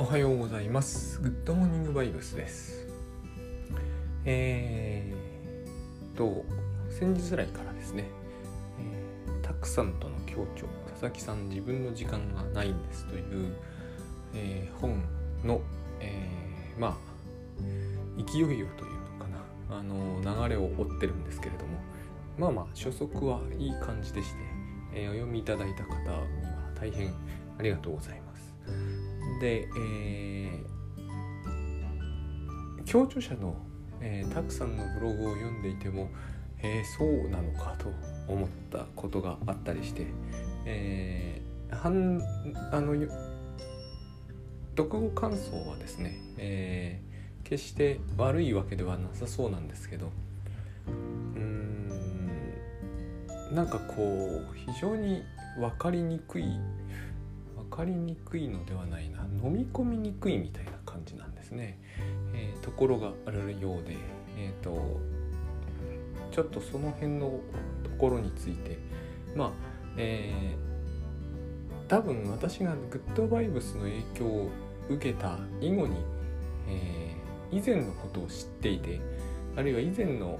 おはようございます。グッドモーニングバイブスです。先日来からですね、たくさんとの協調、佐々木さん自分の時間がないんですという、本の、勢いよというのかな、流れを追ってるんですけれども、初速はいい感じでして、お読みいただいた方には大変ありがとうございます。で、協調者のたくさんのブログを読んでいても、そうなのかと思ったことがあったりして、読後感想はですね、決して悪いわけではなさそうなんですけど、非常に分かりにくいのではないな、飲み込みにくいみたいな感じなんですね。ところがあるようで、ちょっとその辺のところについて、多分私がグッドバイブスの影響を受けた以後に、以前のことを知っていて、あるいは以前の、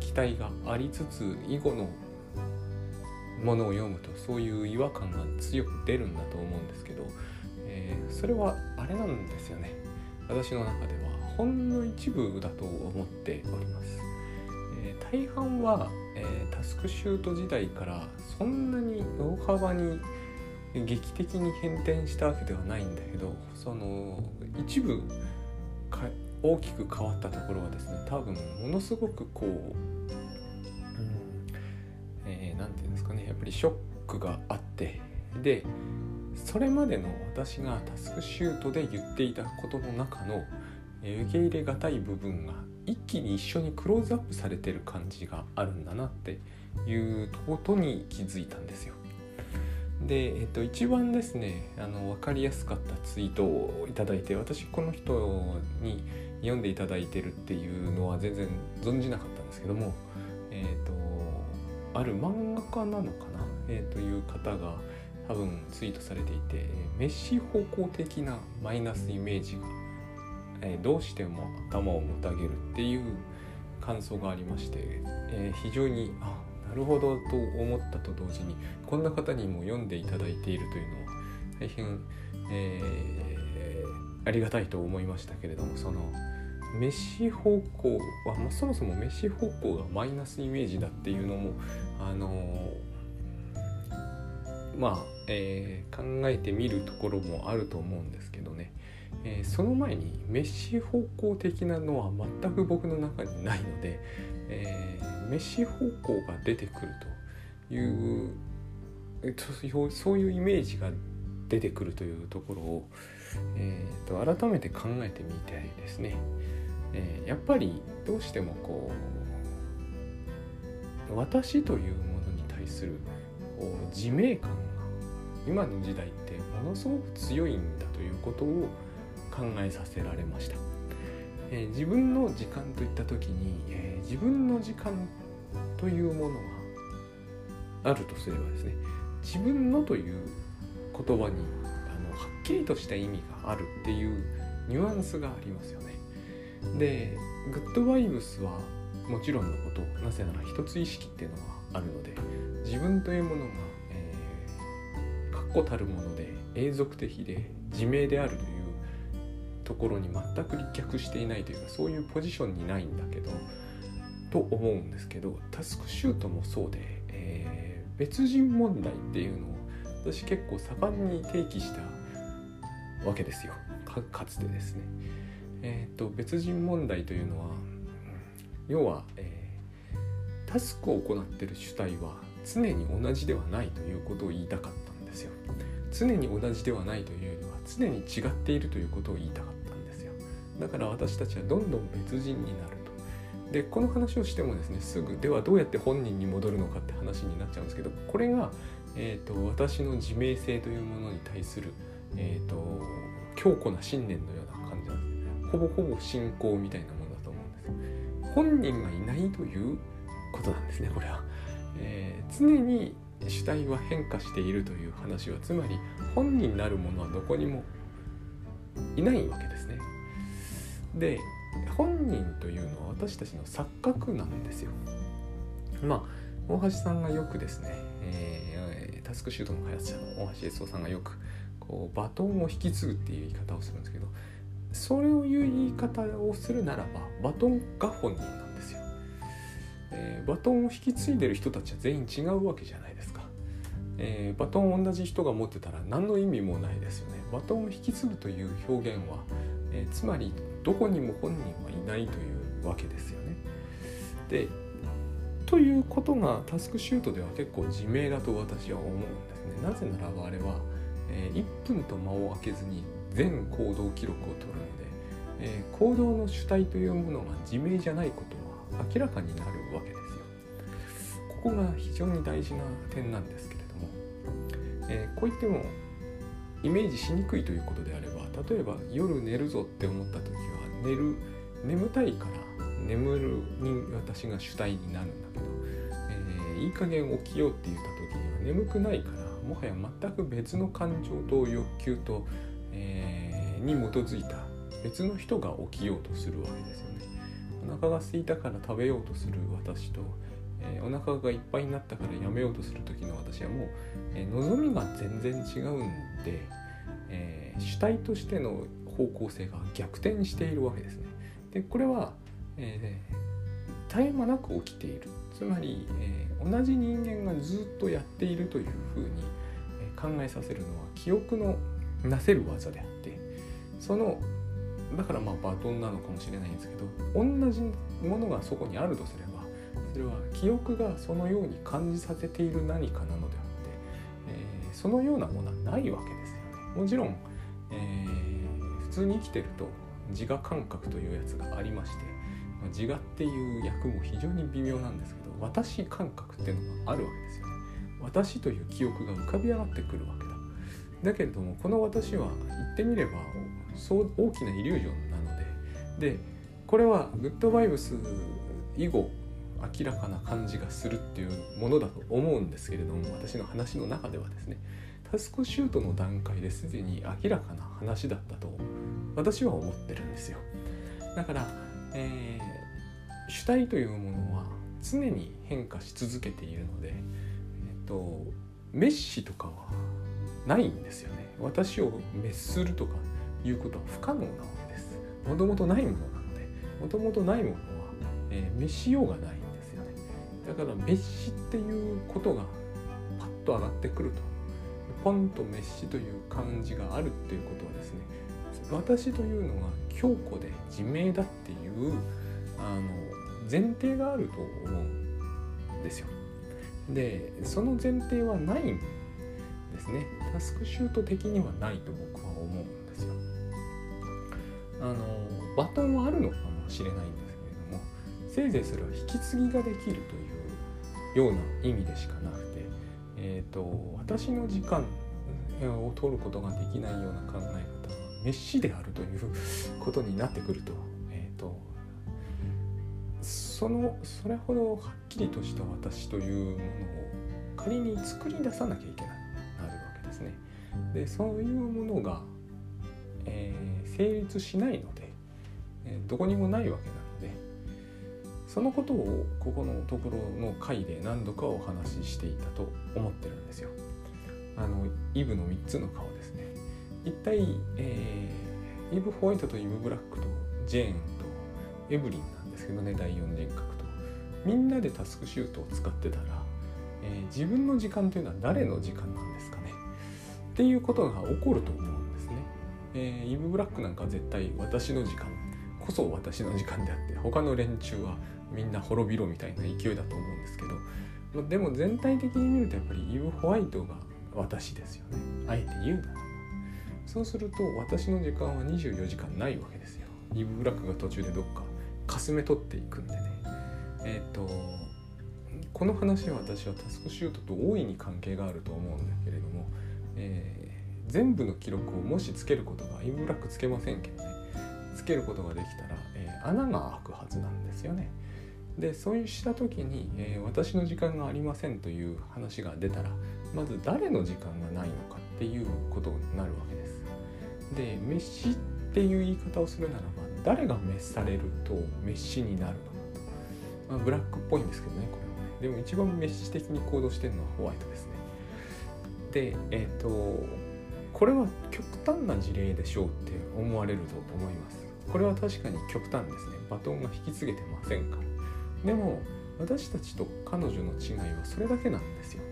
期待がありつつ以後のものを読むとそういう違和感が強く出るんだと思うんですけど、それはあれなんですよね。私の中ではほんの一部だと思っております。大半は、タスクシュート時代からそんなに大幅に劇的に変遷したわけではないんだけど、その一部大きく変わったところはですね、多分ものすごくやっぱりショックがあって、でそれまでの私がタスクシュートで言っていたことの中の受け入れがたい部分が一気に一緒にクローズアップされてる感じがあるんだなっていうことに気づいたんですよ。で、一番ですね、分かりやすかったツイートをいただいて、私この人に読んでいただいてるっていうのは全然存じなかったんですけども、ある漫画家なのかな、という方が多分ツイートされていて、メッシ方向的なマイナスイメージが、どうしても頭をもたげるっていう感想がありまして、非常になるほどと思ったと同時に、こんな方にも読んでいただいているというのは大変、ありがたいと思いましたけれども、そのメシ方向は、そもそもメシ方向がマイナスイメージだっていうのも、考えてみるところもあると思うんですけどね、その前にメシ方向的なのは全く僕の中にないので、メシ方向が出てくるというそういうイメージが出てくるというところを、改めて考えてみたいですね。やっぱりどうしても私というものに対する自明感が今の時代ってものすごく強いんだということを考えさせられました。自分の時間といった時に、自分の時間というものがあるとすればですね、自分のという言葉にはっきりとした意味があるっていうニュアンスがありますよね。で、グッドバイブスはもちろんのこと、なぜなら一つ意識っていうのがあるので、自分というものが、確固たるもので永続的で自明であるというところに全く立脚していないというか、そういうポジションにないんだけどと思うんですけど、タスクシュートもそうで、別人問題っていうのを私結構盛んに提起したわけですよ。 かつてですね、別人問題というのは、要は、タスクを行っている主体は常に同じではないということを言いたかったんですよ。常に同じではないというよりは常に違っているということを言いたかったんですよ。だから私たちはどんどん別人になると。で、この話をしてもですね、すぐではどうやって本人に戻るのかって話になっちゃうんですけど、これが私の自明性というものに対する、強固な信念のような感じなんですね。ほぼほぼ信仰みたいなものだと思うんです。本人がいないということなんですね、これは。常に主体は変化しているという話は、つまり本人なるものはどこにもいないわけですね。で、本人というのは私たちの錯覚なんですよ。まあ、大橋さんがよくですね、タスクシュートの開発者の大橋悦夫さんがよくこうバトンを引き継ぐっていう言い方をするんですけど、それを言う言い方をするならば、バトンが本人なんですよ。バトンを引き継いでる人たちは全員違うわけじゃないですか。バトン同じ人が持ってたら何の意味もないですよね。バトンを引き継ぐという表現は、つまりどこにも本人はいないというわけですよね。で、ということがタスクシュートでは結構自明だと私は思うんですね。なぜならばあれは、1分と間を空けずに全行動記録を取るので、行動の主体というものが自明じゃないことは明らかになるわけですよ。ここが非常に大事な点なんですけれども、こう言ってもイメージしにくいということであれば、例えば夜寝るぞって思った時は眠たいから眠るに私が主体になるんだけど、いい加減起きようって言った時には眠くないから、もはや全く別の感情と欲求と、に基づいた別の人が起きようとするわけですよね。お腹が空いたから食べようとする私と、お腹がいっぱいになったからやめようとする時の私はもう、望みが全然違うんで、主体としての方向性が逆転しているわけですね。で、これは、絶え間なく起きている、つまり、同じ人間がずっとやっているというふうに考えさせるのは記憶のなせる技であって、だからバトンなのかもしれないんですけど、同じものがそこにあるとすれば、それは記憶がそのように感じさせている何かなのであって、そのようなものはないわけですよね。もちろん、普通に生きてると自我感覚というやつがありまして、自我っていう役も非常に微妙なんですけど、私感覚っていうのがあるわけですよね。私という記憶が浮かび上がってくるわけだ。だけれどもこの私は言ってみればそう大きなイリュージョンなので、これはグッドバイブス以後明らかな感じがするっていうものだと思うんですけれども、私の話の中ではですね、タスクシュートの段階ですでに明らかな話だったと私は思ってるんですよ。だから、主体というものは常に変化し続けているので、メッシとかはないんですよね。私を滅するとかいうことは不可能なわけです。もともとないものなので、もともとないものは、滅しようがないんですよね。だから滅しっていうことがパッと上がってくると、ポンと滅しという感じがあるっていうことはですね、私というのが強固で自明だっていう前提があると思うんですよ。で、その前提はないんですね。タスクシュート的にはないと僕は思うんですよ。バトンはあるのかもしれないんですけれども、せいぜいそれは引き継ぎができるというような意味でしかなくて、私の時間を取ることができないような考え方は滅しであるということになってくると、それほどはっきりとした私というものを仮に作り出さなきゃいけないなるわけですね。で、そういうものが、成立しないので、どこにもないわけなので、そのことをここのところの回で何度かお話ししていたと思ってるんですよ。イブの3つの顔ですね。一体、イブ・ホワイトとイブ・ブラックとジェーンとエブリンなんですけどね、第4人格とみんなでタスクシュートを使ってたら、自分の時間というのは誰の時間なんですかねっていうことが起こると思うんですね。イブ・ブラックなんかは絶対私の時間こそ私の時間であって、他の連中はみんな滅びろみたいな勢いだと思うんですけど、でも全体的に見るとやっぱりイブ・ホワイトが私ですよね。あえて言うならば、そうすると私の時間は24時間ないわけですよ。イブ・ブラックが途中でどっかかすめ取っていくんでね、この話は私はタスクシュートと大いに関係があると思うんだけれども、全部の記録をもしつけることが、イブ・ブラックつけませんけどね、つけることができたら、穴が開くはずなんですよね。で、そういうした時に、私の時間がありませんという話が出たら、まず誰の時間がないのかっていうことになるわけです。で、滅しっていう言い方をするならば、誰が滅されると滅しになるのか、まあ、ブラックっぽいんですけどね、これはね。でも一番滅し的に行動してるのはホワイトですね。で、これは極端な事例でしょうって思われると思います。これは確かに極端ですね。バトンが引き継げてませんから。でも私たちと彼女の違いはそれだけなんですよ。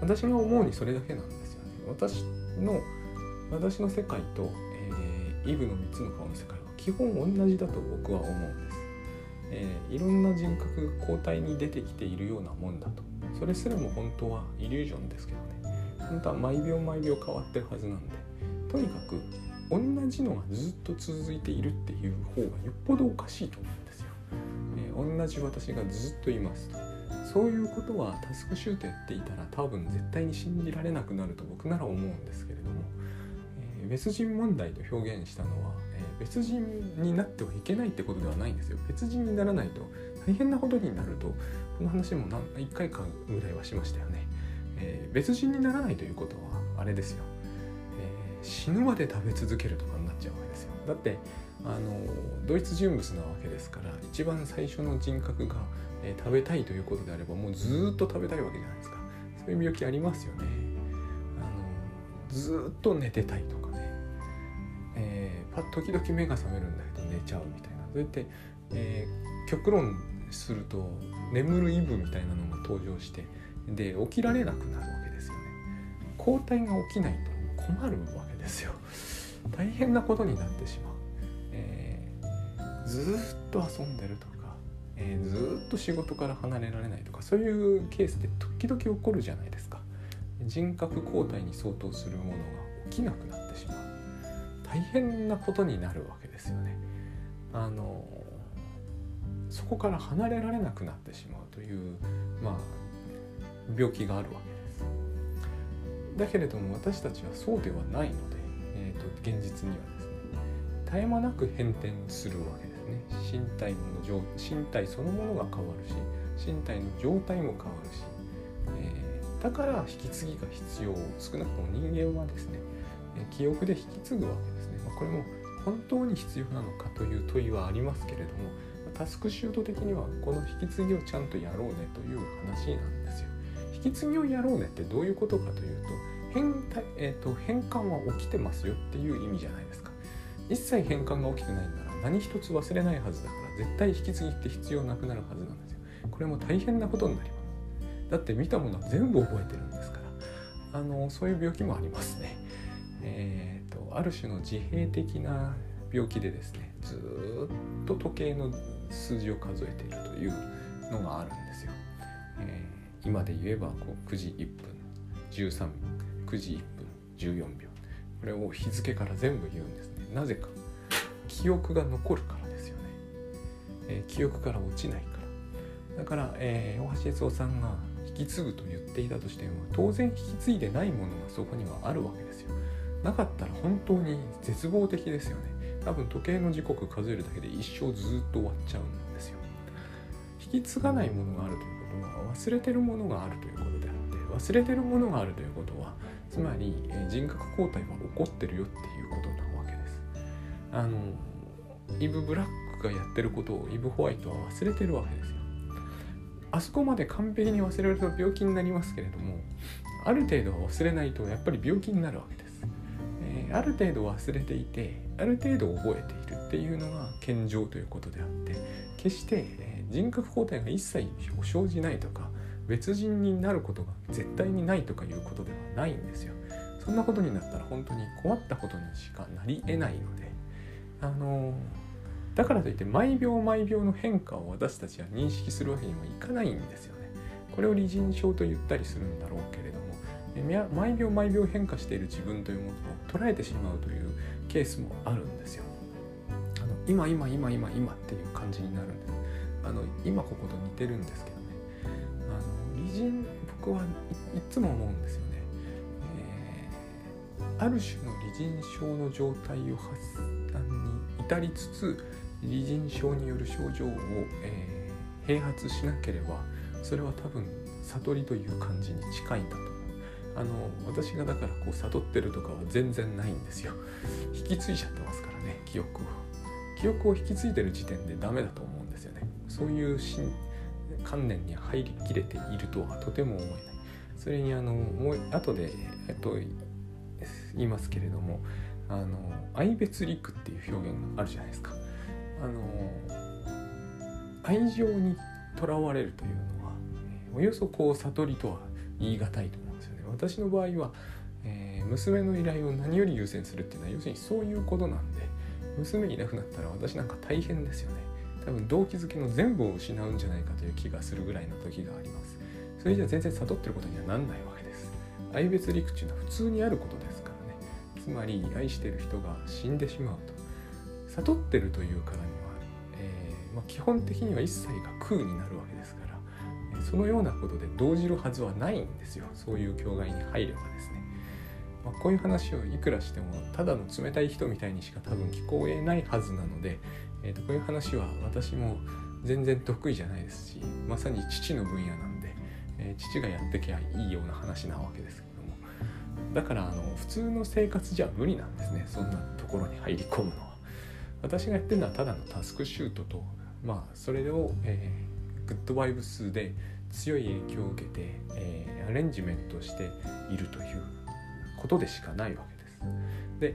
私が思うにそれだけなんですよね。私の世界と、イブの3つの顔の世界は基本同じだと僕は思うんです。いろんな人格が交代に出てきているようなもんだと。それすらも本当はイリュージョンですけどね。本当は毎秒毎秒変わってるはずなんで、とにかく同じのがずっと続いているっていう方がよっぽどおかしいと思うんですよ。同じ私がずっといますと。そういうことはタスクシュートやっていたら多分絶対に信じられなくなると僕なら思うんですけれども、別人問題と表現したのは、別人になってはいけないってことではないんですよ。別人にならないと大変なことになると、この話も1回かぐらいはしましたよね。別人にならないということはあれですよ、死ぬまで食べ続けるとかになっちゃうわけですよ。だって同一人物なわけですから、一番最初の人格が、食べたいということであれば、もうずっと食べたいわけじゃないですか。そういう病気ありますよね。ずっと寝てたいとかね、時々目が覚めるんだけど寝ちゃうみたいな。そうやって、極論すると眠るイブみたいなのが登場して、で起きられなくなるわけですよね。交代が起きないと困るわけですよ。大変なことになってしまう。ずっと遊んでるとか、ずっと仕事から離れられないとか、そういうケースで時々起こるじゃないですか。人格交代に相当するものが起きなくなってしまう。大変なことになるわけですよね。そこから離れられなくなってしまうという、まあ、病気があるわけです。だけれども私たちはそうではないので、現実にはですね、絶え間なく変転するわけですね。身体そのものが変わるし、身体の状態も変わるし、だから引き継ぎが必要。少なくとも人間はですね、記憶で引き継ぐわけですね。これも本当に必要なのかという問いはありますけれども、タスクシュート的にはこの引き継ぎをちゃんとやろうねという話なんですよ。引き継ぎをやろうねってどういうことかというと、変換は起きてますよっていう意味じゃないですか。一切変換が起きてないなら何一つ忘れないはずだから、絶対引き継ぎって必要なくなるはずなんですよ。これも大変なことになります。だって見たものは全部覚えてるんですから。そういう病気もありますね。ある種の自閉的な病気でですね、ずっと時計の数字を数えているというのがあるんですよ。今で言えばこう9時1分13分、9時1分14秒、これを日付から全部言うんですね。なぜか記憶が残るからですよね。記憶から落ちないから。だから、大橋悦夫さんが引き継ぐと言っていたとしても、当然引き継いでないものがそこにはあるわけですよ。なかったら本当に絶望的ですよね。多分時計の時刻数えるだけで一生ずっと終わっちゃうんですよ。引き継がないものがあるということは忘れてるものがあるということであって、忘れてるものがあるということはつまり人格交代は起こってるよっていうことなわけです。イブ・ブラックがやってることをイブ・ホワイトは忘れてるわけですよ。あそこまで完璧に忘れると病気になりますけれども、ある程度は忘れないとやっぱり病気になるわけです。ある程度忘れていて、ある程度覚えているっていうのが健常ということであって、決して人格交代が一切生じないとか、別人になることが絶対にないとかいうことではないんですよ。そんなことになったら本当に困ったことにしかなり得ないので、だからといって毎秒毎秒の変化を私たちは認識するわけにはいかないんですよね。これを理人症と言ったりするんだろうけれども、毎秒毎秒変化している自分というものを捉えてしまうというケースもあるんですよ。今っていう感じになるんです。今ここと似てるんですけどね。僕はいつも思うんですよね。ある種の理人症の状態を発散に至りつつ、理人症による症状を、併発しなければ、それは多分悟りという感じに近いんだと思う。私がだからこう悟ってるとかは全然ないんですよ。引き継いじゃってますからね、記憶を引き継いでる時点でダメだと思うんですよね。そういう観念に入りきれているとはとても思えない。それにもう後で、言いますけれども、愛別離苦っていう表現があるじゃないですか。愛情にとらわれるというのは、およそこう悟りとは言い難いと思うんですよね。私の場合は、娘の依頼を何より優先するっていうのは要するにそういうことなんで、娘いなくなったら私なんか大変ですよね。多分動機づけの全部を失うんじゃないかという気がするぐらいの時があります。それじゃ全然悟ってることにはなんないわけです。愛別離苦というのは普通にあることですからね。つまり愛してる人が死んでしまうと、悟ってるというからには、基本的には一切が空になるわけですから、そのようなことで動じるはずはないんですよ。そういう境界に入ればですね、こういう話をいくらしてもただの冷たい人みたいにしか多分聞こえないはずなので、こういう話は私も全然得意じゃないですし、まさに父の分野なんで、父がやってきゃいいような話なわけですけども、だから普通の生活じゃ無理なんですね、そんなところに入り込むのは。私がやってるのはただのタスクシュートと、それを、グッドバイブスで強い影響を受けて、アレンジメントしているということでしかないわけです。で、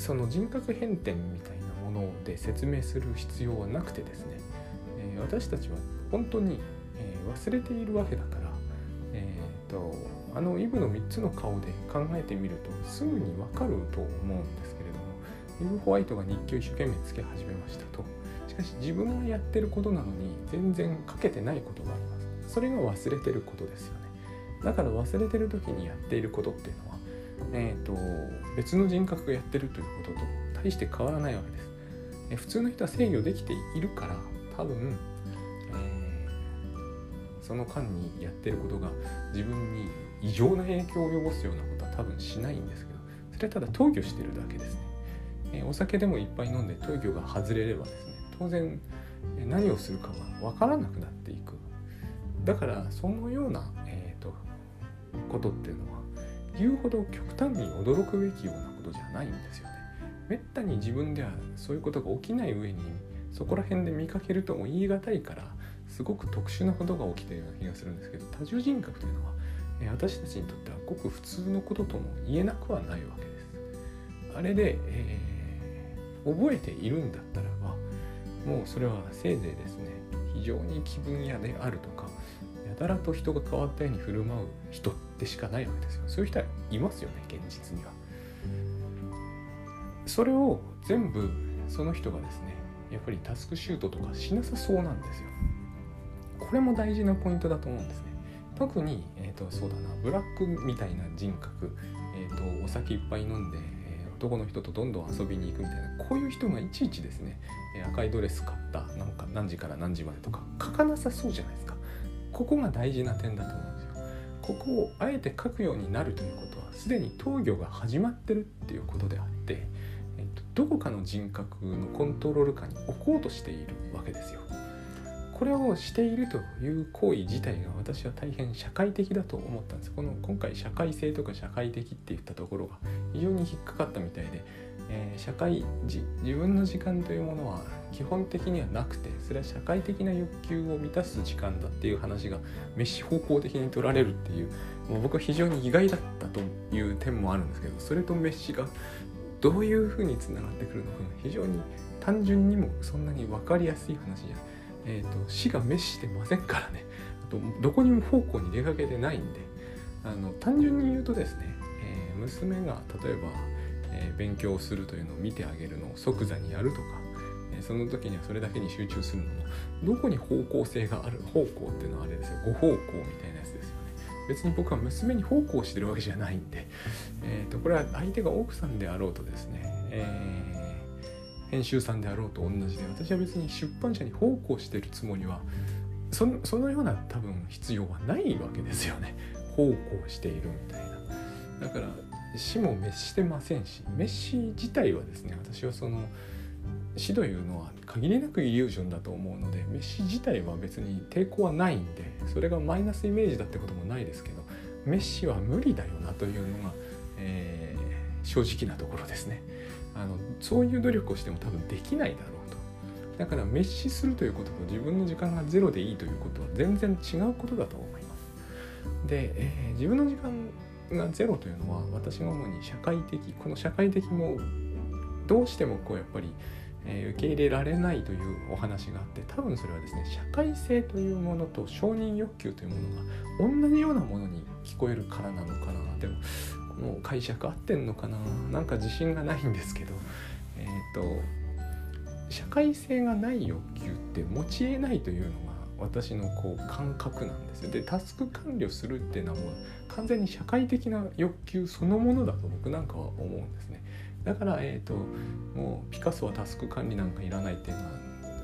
その人格変転みたいなもので説明する必要はなくてですね、私たちは本当に、忘れているわけだから、イブの3つの顔で考えてみるとすぐに分かると思うんですけれども、イブ・ホワイトが日記を一生懸命つけ始めましたと。しかし自分がやってることなのに全然書けてないことがあります。それが忘れてることですよね。だから忘れてる時にやっていることっていうのは、別の人格がやってるということと大して変わらないわけです。普通の人は制御できているから、多分その間にやってることが自分に異常な影響を及ぼすようなことは多分しないんですけど、それはただ投与してるだけですね。お酒でもいっぱい飲んで投与が外れればですね、当然何をするかは分からなくなっていく。だからそのような、ことっていうのは言うほど極端に驚くべきようなことじゃないんですよね。めったに自分ではそういうことが起きない上に、そこら辺で見かけるとも言い難いから、すごく特殊なことが起きているような気がするんですけど、多重人格というのは私たちにとってはごく普通のこととも言えなくはないわけです。あれで、覚えているんだったらば、もうそれはせいぜいですね、非常に気分屋であるとか、やたらと人が変わったように振る舞う人でしかないわけですよ。そういう人はいますよね、現実には。それを全部その人がですね、やっぱりタスクシュートとかしなさそうなんですよ。これも大事なポイントだと思うんですね。特に、ブラックみたいな人格、お酒いっぱい飲んで、男の人とどんどん遊びに行くみたいな、こういう人がいちいちですね、赤いドレス買ったなんか何時から何時までとか書かなさそうじゃないですか。ここが大事な点だと思うんですよ。ここをあえて書くようになるということは、すでに投与が始まってるっていうことであって、どこかの人格のコントロール下に置こうとしているわけですよ。これをしているという行為自体が私は大変社会的だと思ったんです。今回社会性とか社会的って言ったところが非常に引っかかったみたいで、自分の時間というものは基本的にはなくて、それは社会的な欲求を満たす時間だっていう話が滅私方向的に取られるっていう、もう僕は非常に意外だったという点もあるんですけど、それと滅私がどういうふうにつながってくるのか、非常に単純にもそんなに分かりやすい話じゃない。死が滅してませんからね。あとどこにも奉公に出かけてないんで、単純に言うとですね、娘が例えば、勉強するというのを見てあげるのを即座にやるとか、その時にはそれだけに集中するのも、どこに方向性がある、奉公っていうのはあれですよ、ご奉公みたいなやつですよね。別に僕は娘に奉公してるわけじゃないんで、これは相手が奥さんであろうとですね、編集さんであろうと同じで、私は別に出版社に奉公しているつもりは、そのような多分必要はないわけですよね。奉公しているみたいな。だから死も滅してませんし、滅私自体はですね、私は死というのは限りなくイリュージョンだと思うので、飯自体は別に抵抗はないんで、それがマイナスイメージだってこともないですけど、飯は無理だよなというのが、正直なところですね。そういう努力をしても多分できないだろうと。だからメッシするということと自分の時間がゼロでいいということは全然違うことだと思います。で、自分の時間がゼロというのは私が主に社会的、この社会的もどうしてもこうやっぱり、受け入れられないというお話があって、多分それはですね、社会性というものと承認欲求というものが同じようなものに聞こえるからなのかな。でももう解釈合ってんのかな、なんか自信がないんですけど、社会性がない欲求って持ち得ないというのが私のこう感覚なんです。で、タスク完了するっていうのはもう完全に社会的な欲求そのものだと僕なんかは思うんですね。だから、もうピカソはタスク管理なんかいらないっていうのは、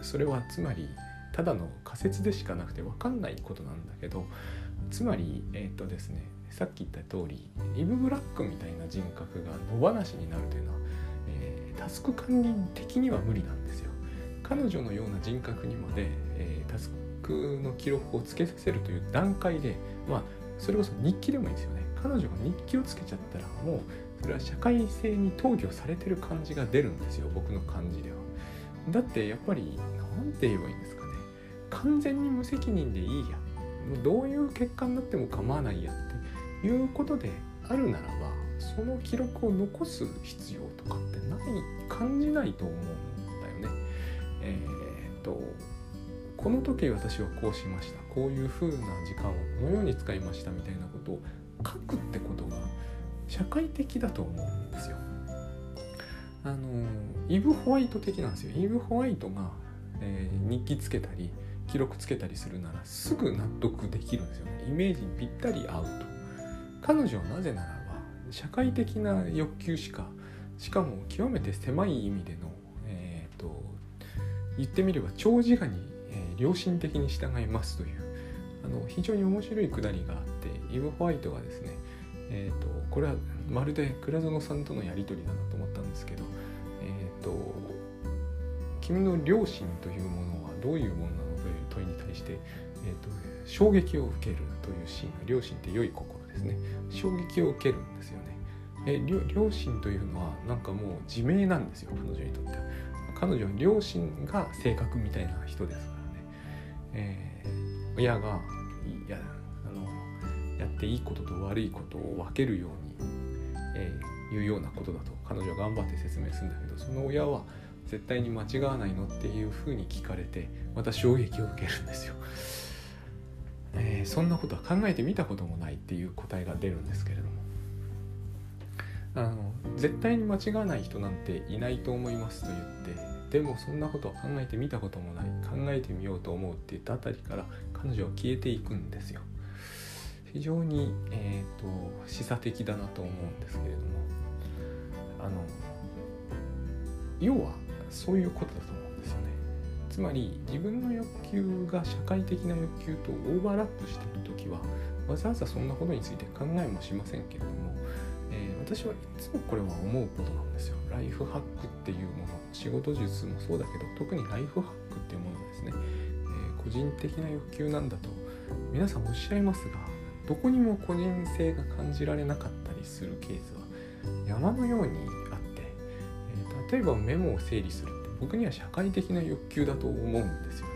それはつまりただの仮説でしかなくて分かんないことなんだけど、つまりですね、さっき言った通りイブ・ブラックみたいな人格が野放しになるというのは、タスク管理的には無理なんですよ。彼女のような人格にまで、タスクの記録をつけさせるという段階で、それこそ日記でもいいですよね。彼女が日記をつけちゃったらもうそれは社会性に投与されてる感じが出るんですよ、僕の感じでは。だってやっぱりなんて言えばいいんですかね、完全に無責任でいいや、もうどういう結果になっても構わないやっていうことであるならば、その記録を残す必要とかってない、感じないと思うんだよね。この時私はこうしました、こういう風な時間をこのように使いましたみたいなことを書くってことが社会的だと思うんですよ。イブ・ホワイト的なんですよ。イブ・ホワイトが、日記つけたり記録つけたりするならすぐ納得できるんですよね。イメージにぴったり合うと。彼女はなぜならば社会的な欲求しかも極めて狭い意味での、言ってみれば長時間に、良心的に従いますという非常に面白いくだりがあって、イブ・ホワイトがですね、これはまるで倉園さんとのやり取りだなと思ったんですけど、君の良心というものはどういうものなのという問いに対して、衝撃を受けるというシーンが、良心って良い心ですね、衝撃を受けるんですよね。良心というのはなんかもう自明なんですよ、彼女にとっては。彼女は良心が性格みたいな人ですからね、親がやっていいことと悪いことを分けるように、いうようなことだと彼女は頑張って説明するんだけど、その親は絶対に間違わないのっていうふうに聞かれて、また衝撃を受けるんですよ。そんなことは考えてみたこともないっていう答えが出るんですけれども、絶対に間違わない人なんていないと思いますと言って、でもそんなことは考えてみたこともない、考えてみようと思うって言ったあたりから彼女は消えていくんですよ。非常に、示唆的だなと思うんですけれども、要はそういうことだと思うんですよね。つまり自分の欲求が社会的な欲求とオーバーラップしているときはわざわざそんなことについて考えもしませんけれども、私はいつもこれは思うことなんですよ。ライフハックっていうもの、仕事術もそうだけど、特にライフハックっていうものですね、個人的な欲求なんだと皆さんおっしゃいますが、どこにも個人性が感じられなかったりするケースは山のようにあって、例えばメモを整理するって僕には社会的な欲求だと思うんですよね。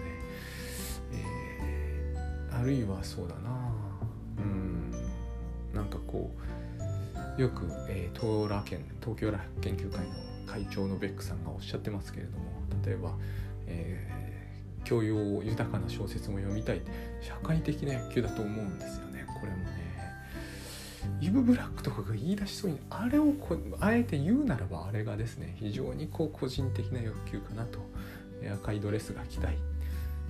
あるいはそうだな、なんかこうよく、東京ラ研究会の会長のベックさんがおっしゃってますけれども、例えば、教養豊かな小説も読みたい、社会的な欲求だと思うんですよね。これもね、イブ・ブラックとかが言い出しそうに、あれをあえて言うならば、あれがですね、非常にこう個人的な欲求かなと。赤いドレスが着たい、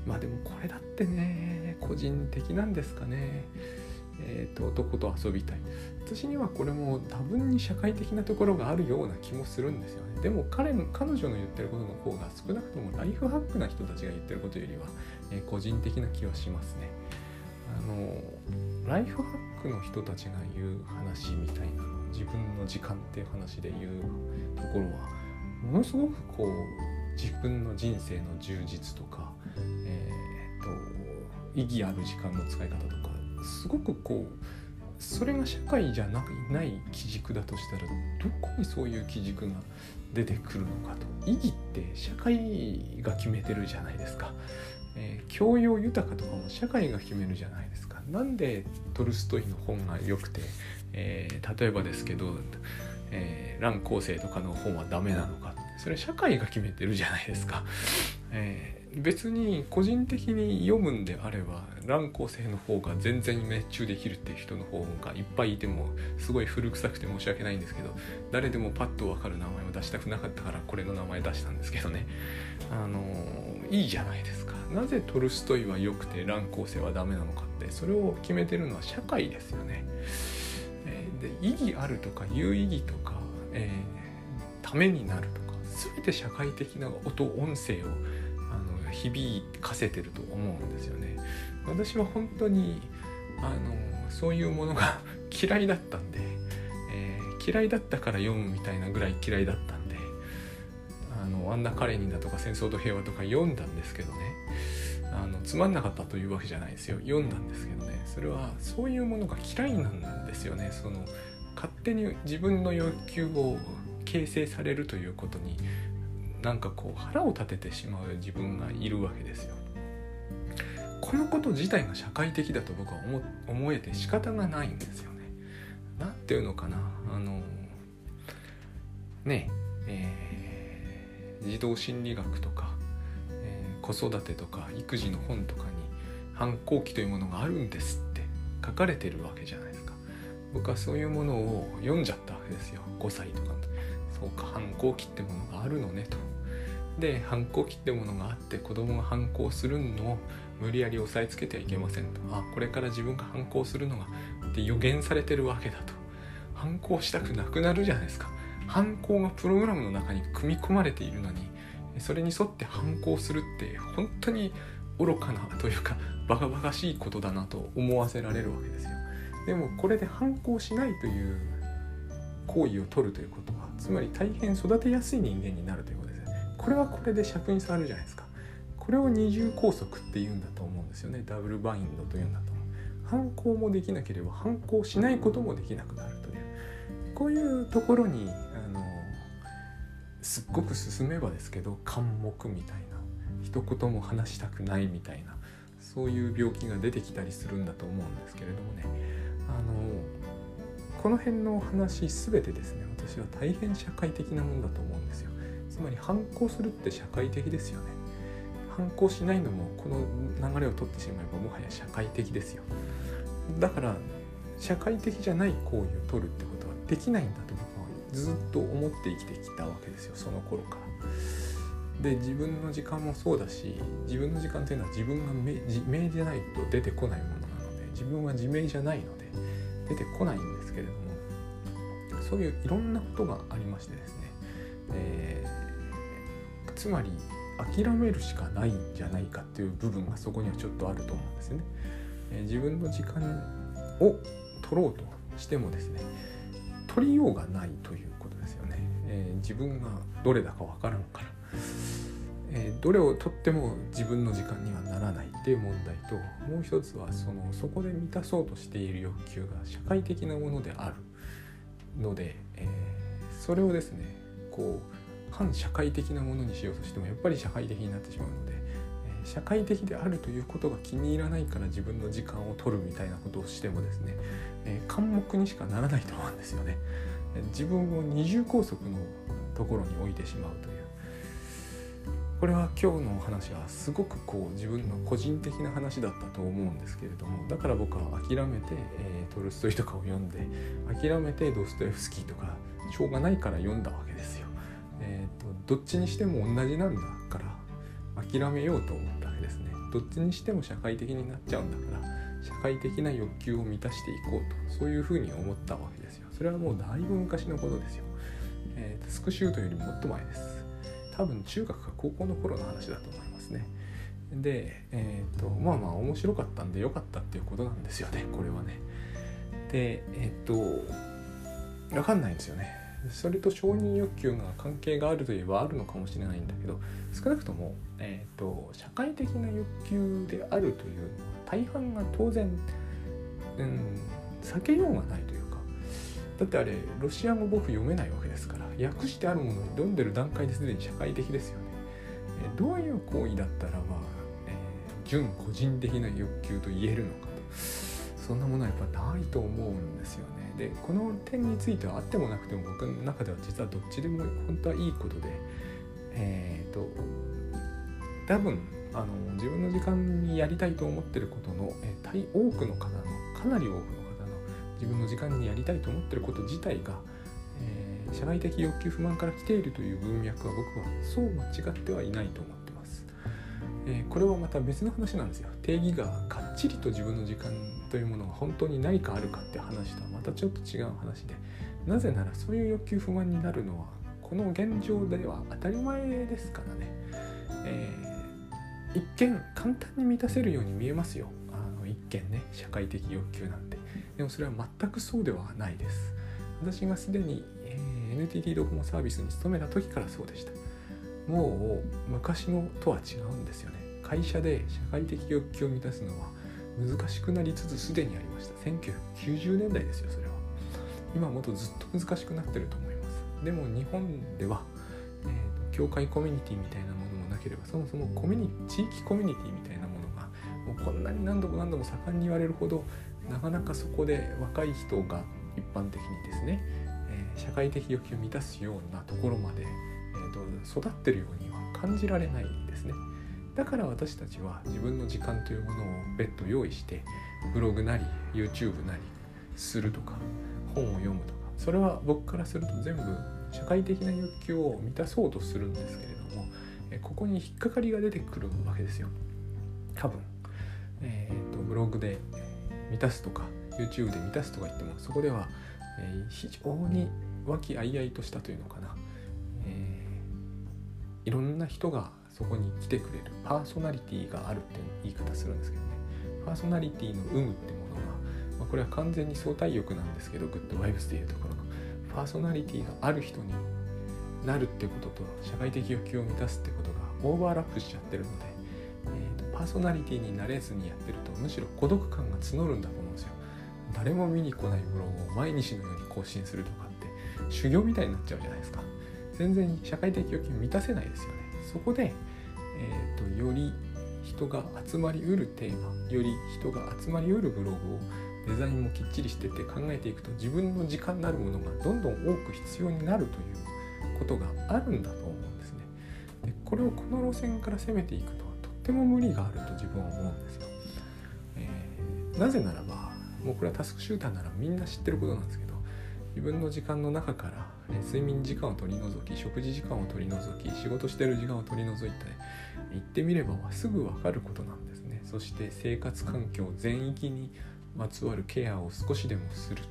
でもこれだってね、個人的なんですかね。男と遊びたい、私にはこれも多分に社会的なところがあるような気もするんですよね。でも彼女の言ってることの方が少なくともライフハックな人たちが言ってることよりは、個人的な気はしますね。ライフハックの人たちが言う話みたいな、自分の時間っていう話で言うところはものすごくこう自分の人生の充実とか、意義ある時間の使い方とか、すごくこうそれが社会じゃない基軸だとしたら、どこにそういう基軸が出てくるのかと。意義って社会が決めてるじゃないですか。教養豊かとかも社会が決めるじゃないですか。なんでトルストイの本が良くて、例えばですけど、蘭光生とかの本はダメなのか、それ社会が決めてるじゃないですか。別に個人的に読むんであれば、蘭光生の方が全然熱中できるっていう人の方がいっぱいいても、すごい古臭くて申し訳ないんですけど、誰でもパッと分かる名前を出したくなかったからこれの名前出したんですけどね。いいじゃないですか。なぜトルストイは良くて蘭光生はダメなのかって、それを決めてるのは社会ですよね。で、意義あるとか有意義とか、ためになるとか、全て社会的な音声を響かせてると思うんですよね。私は本当にそういうものが嫌いだったんで、嫌いだったから読むみたいなぐらい嫌いだったんで、アンナ・カレニンだとか戦争と平和とか読んだんですけどね、つまんなかったというわけじゃないですよ。読んだんですけどね、それはそういうものが嫌いなんですよね。その勝手に自分の欲求を形成されるということに、なんかこう腹を立ててしまう自分がいるわけですよ。このこと自体が社会的だと僕は思えて仕方がないんですよね。なんていうのかな、ね、児童心理学とか、子育てとか育児の本とかに反抗期というものがあるんですって書かれてるわけじゃないですか。僕はそういうものを読んじゃったわけですよ。5歳とか、そうか、反抗期ってものがあるのねと。で、反抗期ってものがあって、子供が反抗するのを無理やり押さえつけてはいけませんと。あ、これから自分が反抗するのがって予言されてるわけだと。反抗したくなくなるじゃないですか。反抗がプログラムの中に組み込まれているのに、それに沿って反抗するって本当に愚かなというかバカバカしいことだなと思わせられるわけですよ。でもこれで反抗しないという行為を取るということは、つまり大変育てやすい人間になるということですね。これはこれで尺に触るじゃないですか。これを二重拘束っていうんだと思うんですよね。ダブルバインドというんだと思う。反抗もできなければ反抗しないこともできなくなるという、こういうところにすっごく進めばですけど、緘黙みたいな、一言も話したくないみたいな、そういう病気が出てきたりするんだと思うんですけれどもね。この辺の話全てですね、私は大変社会的なものだと思うんですよ。つまり反抗するって社会的ですよね。反抗しないのもこの流れを取ってしまえばもはや社会的ですよ。だから社会的じゃない行為を取るってことはできないんだと僕はずっと思って生きてきたわけですよ、その頃から。で、自分の時間もそうだし、自分の時間というのは自分が自明じゃないと出てこないものなので、自分は自明じゃないので出てこないんですけれども、そういういろんなことがありましてですね、つまり諦めるしかないんじゃないかっていう部分がそこにはちょっとあると思うんですよね。自分の時間を取ろうとしてもですね、取りようがないということですよね。自分がどれだかわからんから、どれを取っても自分の時間にはならないっていう問題と、もう一つはそこで満たそうとしている欲求が社会的なものであるので、それをですね、こう反社会的なものにしようとしてもやっぱり社会的になってしまうので、社会的であるということが気に入らないから自分の時間を取るみたいなことをしてもですね、緘黙にしかならないと思うんですよね。自分を二重拘束のところに置いてしまうという、これは今日のお話はすごくこう自分の個人的な話だったと思うんですけれども、だから僕は諦めて、トルストイとかを読んで、諦めてドストエフスキーとかしょうがないから読んだわけですよ。どっちにしても同じなんだから諦めようと思ったわけですね。どっちにしても社会的になっちゃうんだから、社会的な欲求を満たしていこうと、そういうふうに思ったわけですよ。それはもうだいぶ昔のことですよ。タスクシュートよりもっと前です。多分中学か高校の頃の話だと思いますね。で、まあまあ面白かったんで良かったっていうことなんですよね、これはね。で、わかんないんですよね。それと承認欲求が関係があるといえばあるのかもしれないんだけど、少なくとも、社会的な欲求であるという大半が当然、避けようがないというか、だってあれロシア語僕読めないわけですから、訳してあるものを読んでる段階ですでに社会的ですよね。どういう行為だったらば、純個人的な欲求と言えるのかと、そんなものはやっぱないと思うんですよね。で、この点についてはあってもなくても僕の中では実はどっちでも本当はいいことで、多分自分の時間にやりたいと思ってることの、多くの方のかなり多くの方の自分の時間にやりたいと思ってること自体が、社会的欲求不満から来ているという文脈は僕はそう間違ってはいないと思ってます。これはまた別の話なんですよ。定義がかっちりと自分の時間というものが本当にないかあるかって話とはまたちょっと違う話で、なぜならそういう欲求不満になるのはこの現状では当たり前ですからね。一見簡単に満たせるように見えますよ。一見ね、社会的欲求なんて。でもそれは全くそうではないです。私がすでに、NTT ドコモサービスに勤めた時からそうでした。もう昔のとは違うんですよね。会社で社会的欲求を満たすのは難しくなりつつすでにありました。1990年代ですよ。それは今もっとずっと難しくなってると思います。でも日本では、教会コミュニティみたいなものもなければ、そもそも地域コミュニティみたいなものがもうこんなに何度も何度も盛んに言われるほど、なかなかそこで若い人が一般的にですね、社会的欲求を満たすようなところまで、育ってるようには感じられないんですね。だから私たちは自分の時間というものを別途用意して、ブログなり YouTube なりするとか、本を読むとか、それは僕からすると全部社会的な欲求を満たそうとするんですけれども、ここに引っかかりが出てくるわけですよ。多分、ブログで満たすとか YouTube で満たすとか言っても、そこでは非常に和気あいあいとしたというのかな、いろんな人がそこに来てくれるパーソナリティがあるって言い方するんですけどね。パーソナリティの有無ってものが、これは完全に相対欲なんですけど、グッドバイブスでいうところのパーソナリティがある人になるってことと社会的欲求を満たすってことがオーバーラップしちゃってるので、パーソナリティになれずにやってるとむしろ孤独感が募るんだと思うんですよ。誰も見に来ないブログを毎日のように更新するとかって修行みたいになっちゃうじゃないですか。全然社会的欲求満たせないですよね。そこで、より人が集まりうるテーマ、より人が集まりうるブログをデザインもきっちりしてて考えていくと、自分の時間なるものがどんどん多く必要になるということがあるんだと思うんですね。で、これをこの路線から攻めていくとはとっても無理があると自分は思うんですよ。なぜならば、もうこれはタスクシューターならみんな知ってることなんですけど、自分の時間の中から睡眠時間を取り除き、食事時間を取り除き、仕事してる時間を取り除いて、言ってみればすぐ分かることなんですね。そして生活環境全域にまつわるケアを少しでもする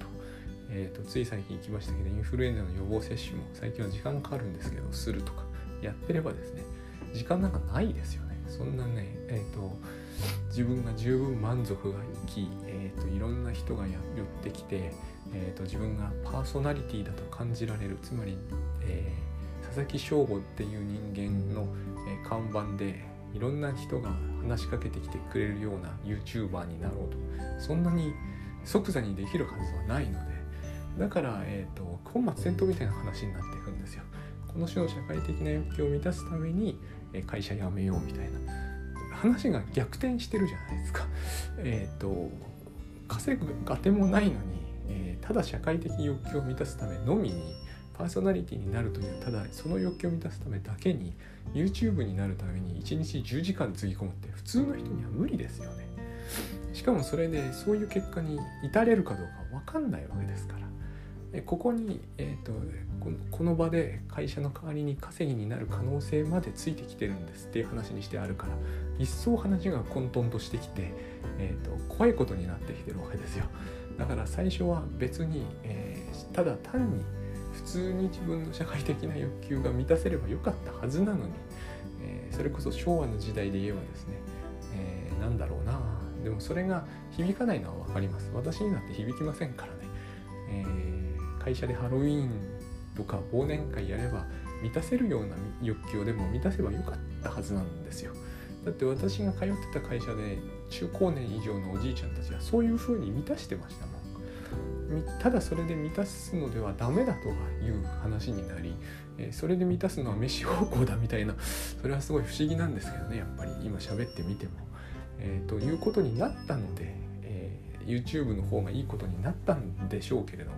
と、つい最近行きましたけど、インフルエンザの予防接種も最近は時間かかるんですけどするとかやってればですね、時間なんかないですよね。そんなね、自分が十分満足がいき、いろんな人が寄ってきて、自分がパーソナリティだと感じられる、つまり、佐々木翔吾っていう人間の、看板でいろんな人が話しかけてきてくれるような YouTuber になろうと、そんなに即座にできるはずはないので、だから、本末転倒みたいな話になっていくんですよ。この種の社会的な欲求を満たすために会社辞めようみたいな話が逆転してるじゃないですか。稼ぐあてもないのに、ただ社会的欲求を満たすためのみにパーソナリティになるという、ただその欲求を満たすためだけに YouTube になるために1日10時間つぎ込むって普通の人には無理ですよね。しかもそれでそういう結果に至れるかどうか分かんないわけですから、ここに、この場で会社の代わりに稼ぎになる可能性までついてきてるんですっていう話にしてあるから、一層話が混沌としてきて、怖いことになってきてるわけですよ。だから最初は別に、ただ単に普通に自分の社会的な欲求が満たせればよかったはずなのに、それこそ昭和の時代で言えばですね、なんだろうな、でもそれが響かないのは分かります。私になって響きませんからね。会社でハロウィーンとか忘年会やれば満たせるような欲求でも満たせばよかったはずなんですよ。だって私が通ってた会社で中高年以上のおじいちゃんたちはそういうふうに満たしてましたもん。ただそれで満たすのではダメだという話になり、それで満たすのは飯方向だみたいな、それはすごい不思議なんですけどね、やっぱり今喋ってみても、ということになったので、YouTube の方がいいことになったんでしょうけれども、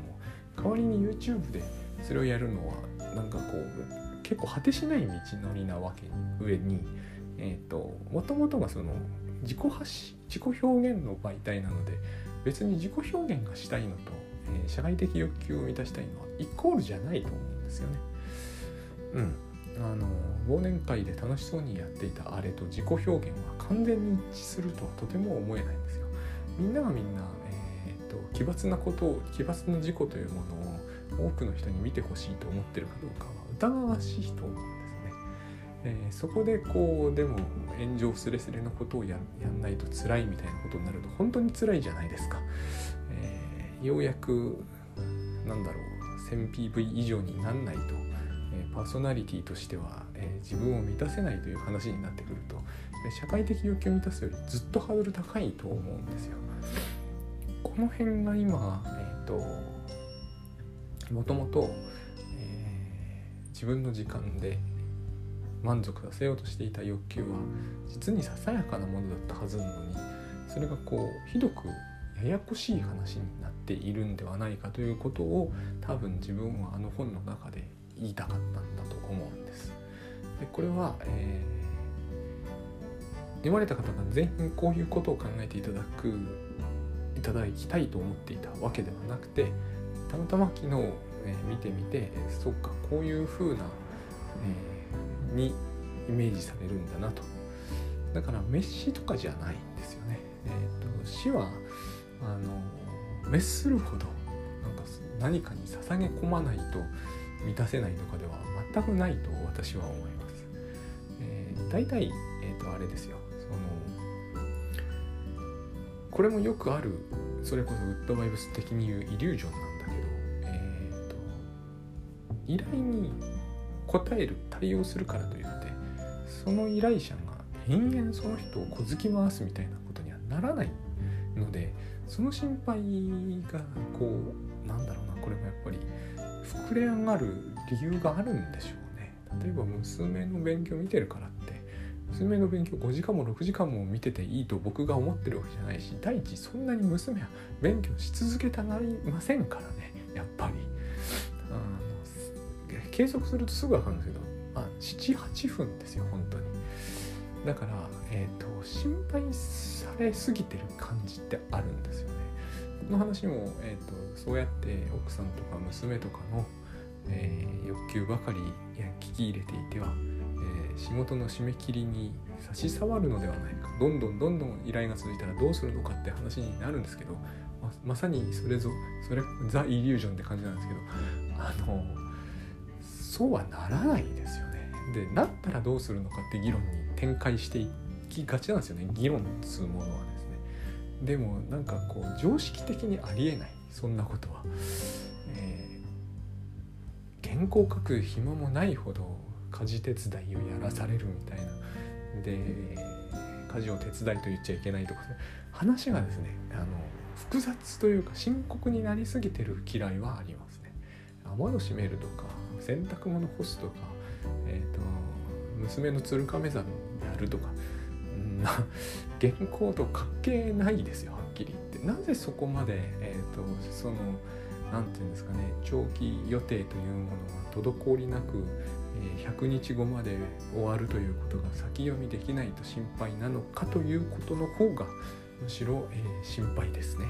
代わりに YouTube でそれをやるのはなんかこう結構果てしない道のりなわけ上に、もともとがその自己表現の媒体なので、別に自己表現がしたいのと、社会的欲求を満たしたいのはイコールじゃないと思うんですよね。忘年会で楽しそうにやっていたあれと自己表現は完全に一致するとはとても思えないんですよ。みんながみんな、奇抜な事故というものを多くの人に見てほしいと思ってるかどうかは疑わしいと思うんですね。そこでこうでも炎上すれすれのことを やんないと辛いみたいなことになると本当に辛いじゃないですか。ようやくなんだろう 1000PV 以上になんないと、パーソナリティとしては、自分を満たせないという話になってくると、社会的欲求を満たすよりずっとハードル高いと思うんですよ。この辺が今、もともと、自分の時間で満足させようとしていた欲求は実にささやかなものだったはずなのに、それがこうひどくややこしい話になっているんではないかということを、多分自分はあの本の中で言いたかったんだと思うんです。でこれは、読まれた方が全員こういうことを考えていただきたいと思っていたわけではなくて、たまたま昨日、見てみて、そっかこういう風な、にイメージされるんだなと。だから滅私とかじゃないんですよね。私は滅するほどなんか何かに捧げ込まないと満たせないとかでは全くないと私は思います。大体、あれですよ。これもよくある、それこそウッドバイブス的に言うイリュージョンなんだけど、依頼に応える、対応するからといって、その依頼者が延々その人を小突き回すみたいなことにはならないので、その心配がこうなんだろうな、これもやっぱり膨れ上がる理由があるんでしょうね。例えば娘の勉強見てるからって娘の勉強5時間も6時間も見てていいと僕が思ってるわけじゃないし、第一そんなに娘は勉強し続けたがりませんからね。やっぱり計測するとすぐ分かるんですけど、7、8分ですよ本当に。だから、心配されすぎてる感じってあるんですよね。この話も、そうやって奥さんとか娘とかの、欲求ばかり聞き入れていては、仕事の締め切りに差し障るのではないか、どんどん依頼が続いたらどうするのかって話になるんですけど、まさにそれザ・イリュージョンって感じなんですけど、そうはならないですよね。でなったらどうするのかって議論に展開していきがちなんですよね、議論つうものはですね。でもなんかこう常識的にありえない、そんなことは、原稿書く暇もないほど家事手伝いをやらされるみたいな、で家事を手伝いと言っちゃいけないとか、話がですね、複雑というか深刻になりすぎてる嫌いはありますね。雨戸閉めるとか洗濯物干すとか、娘の鶴亀座やるとか、原稿と関係ないですよはっきり言って。なぜそこまで、そのなんていうんですかね、長期予定というものが滞りなく100日後まで終わるということが先読みできないと心配なのかということの方がむしろ心配ですね。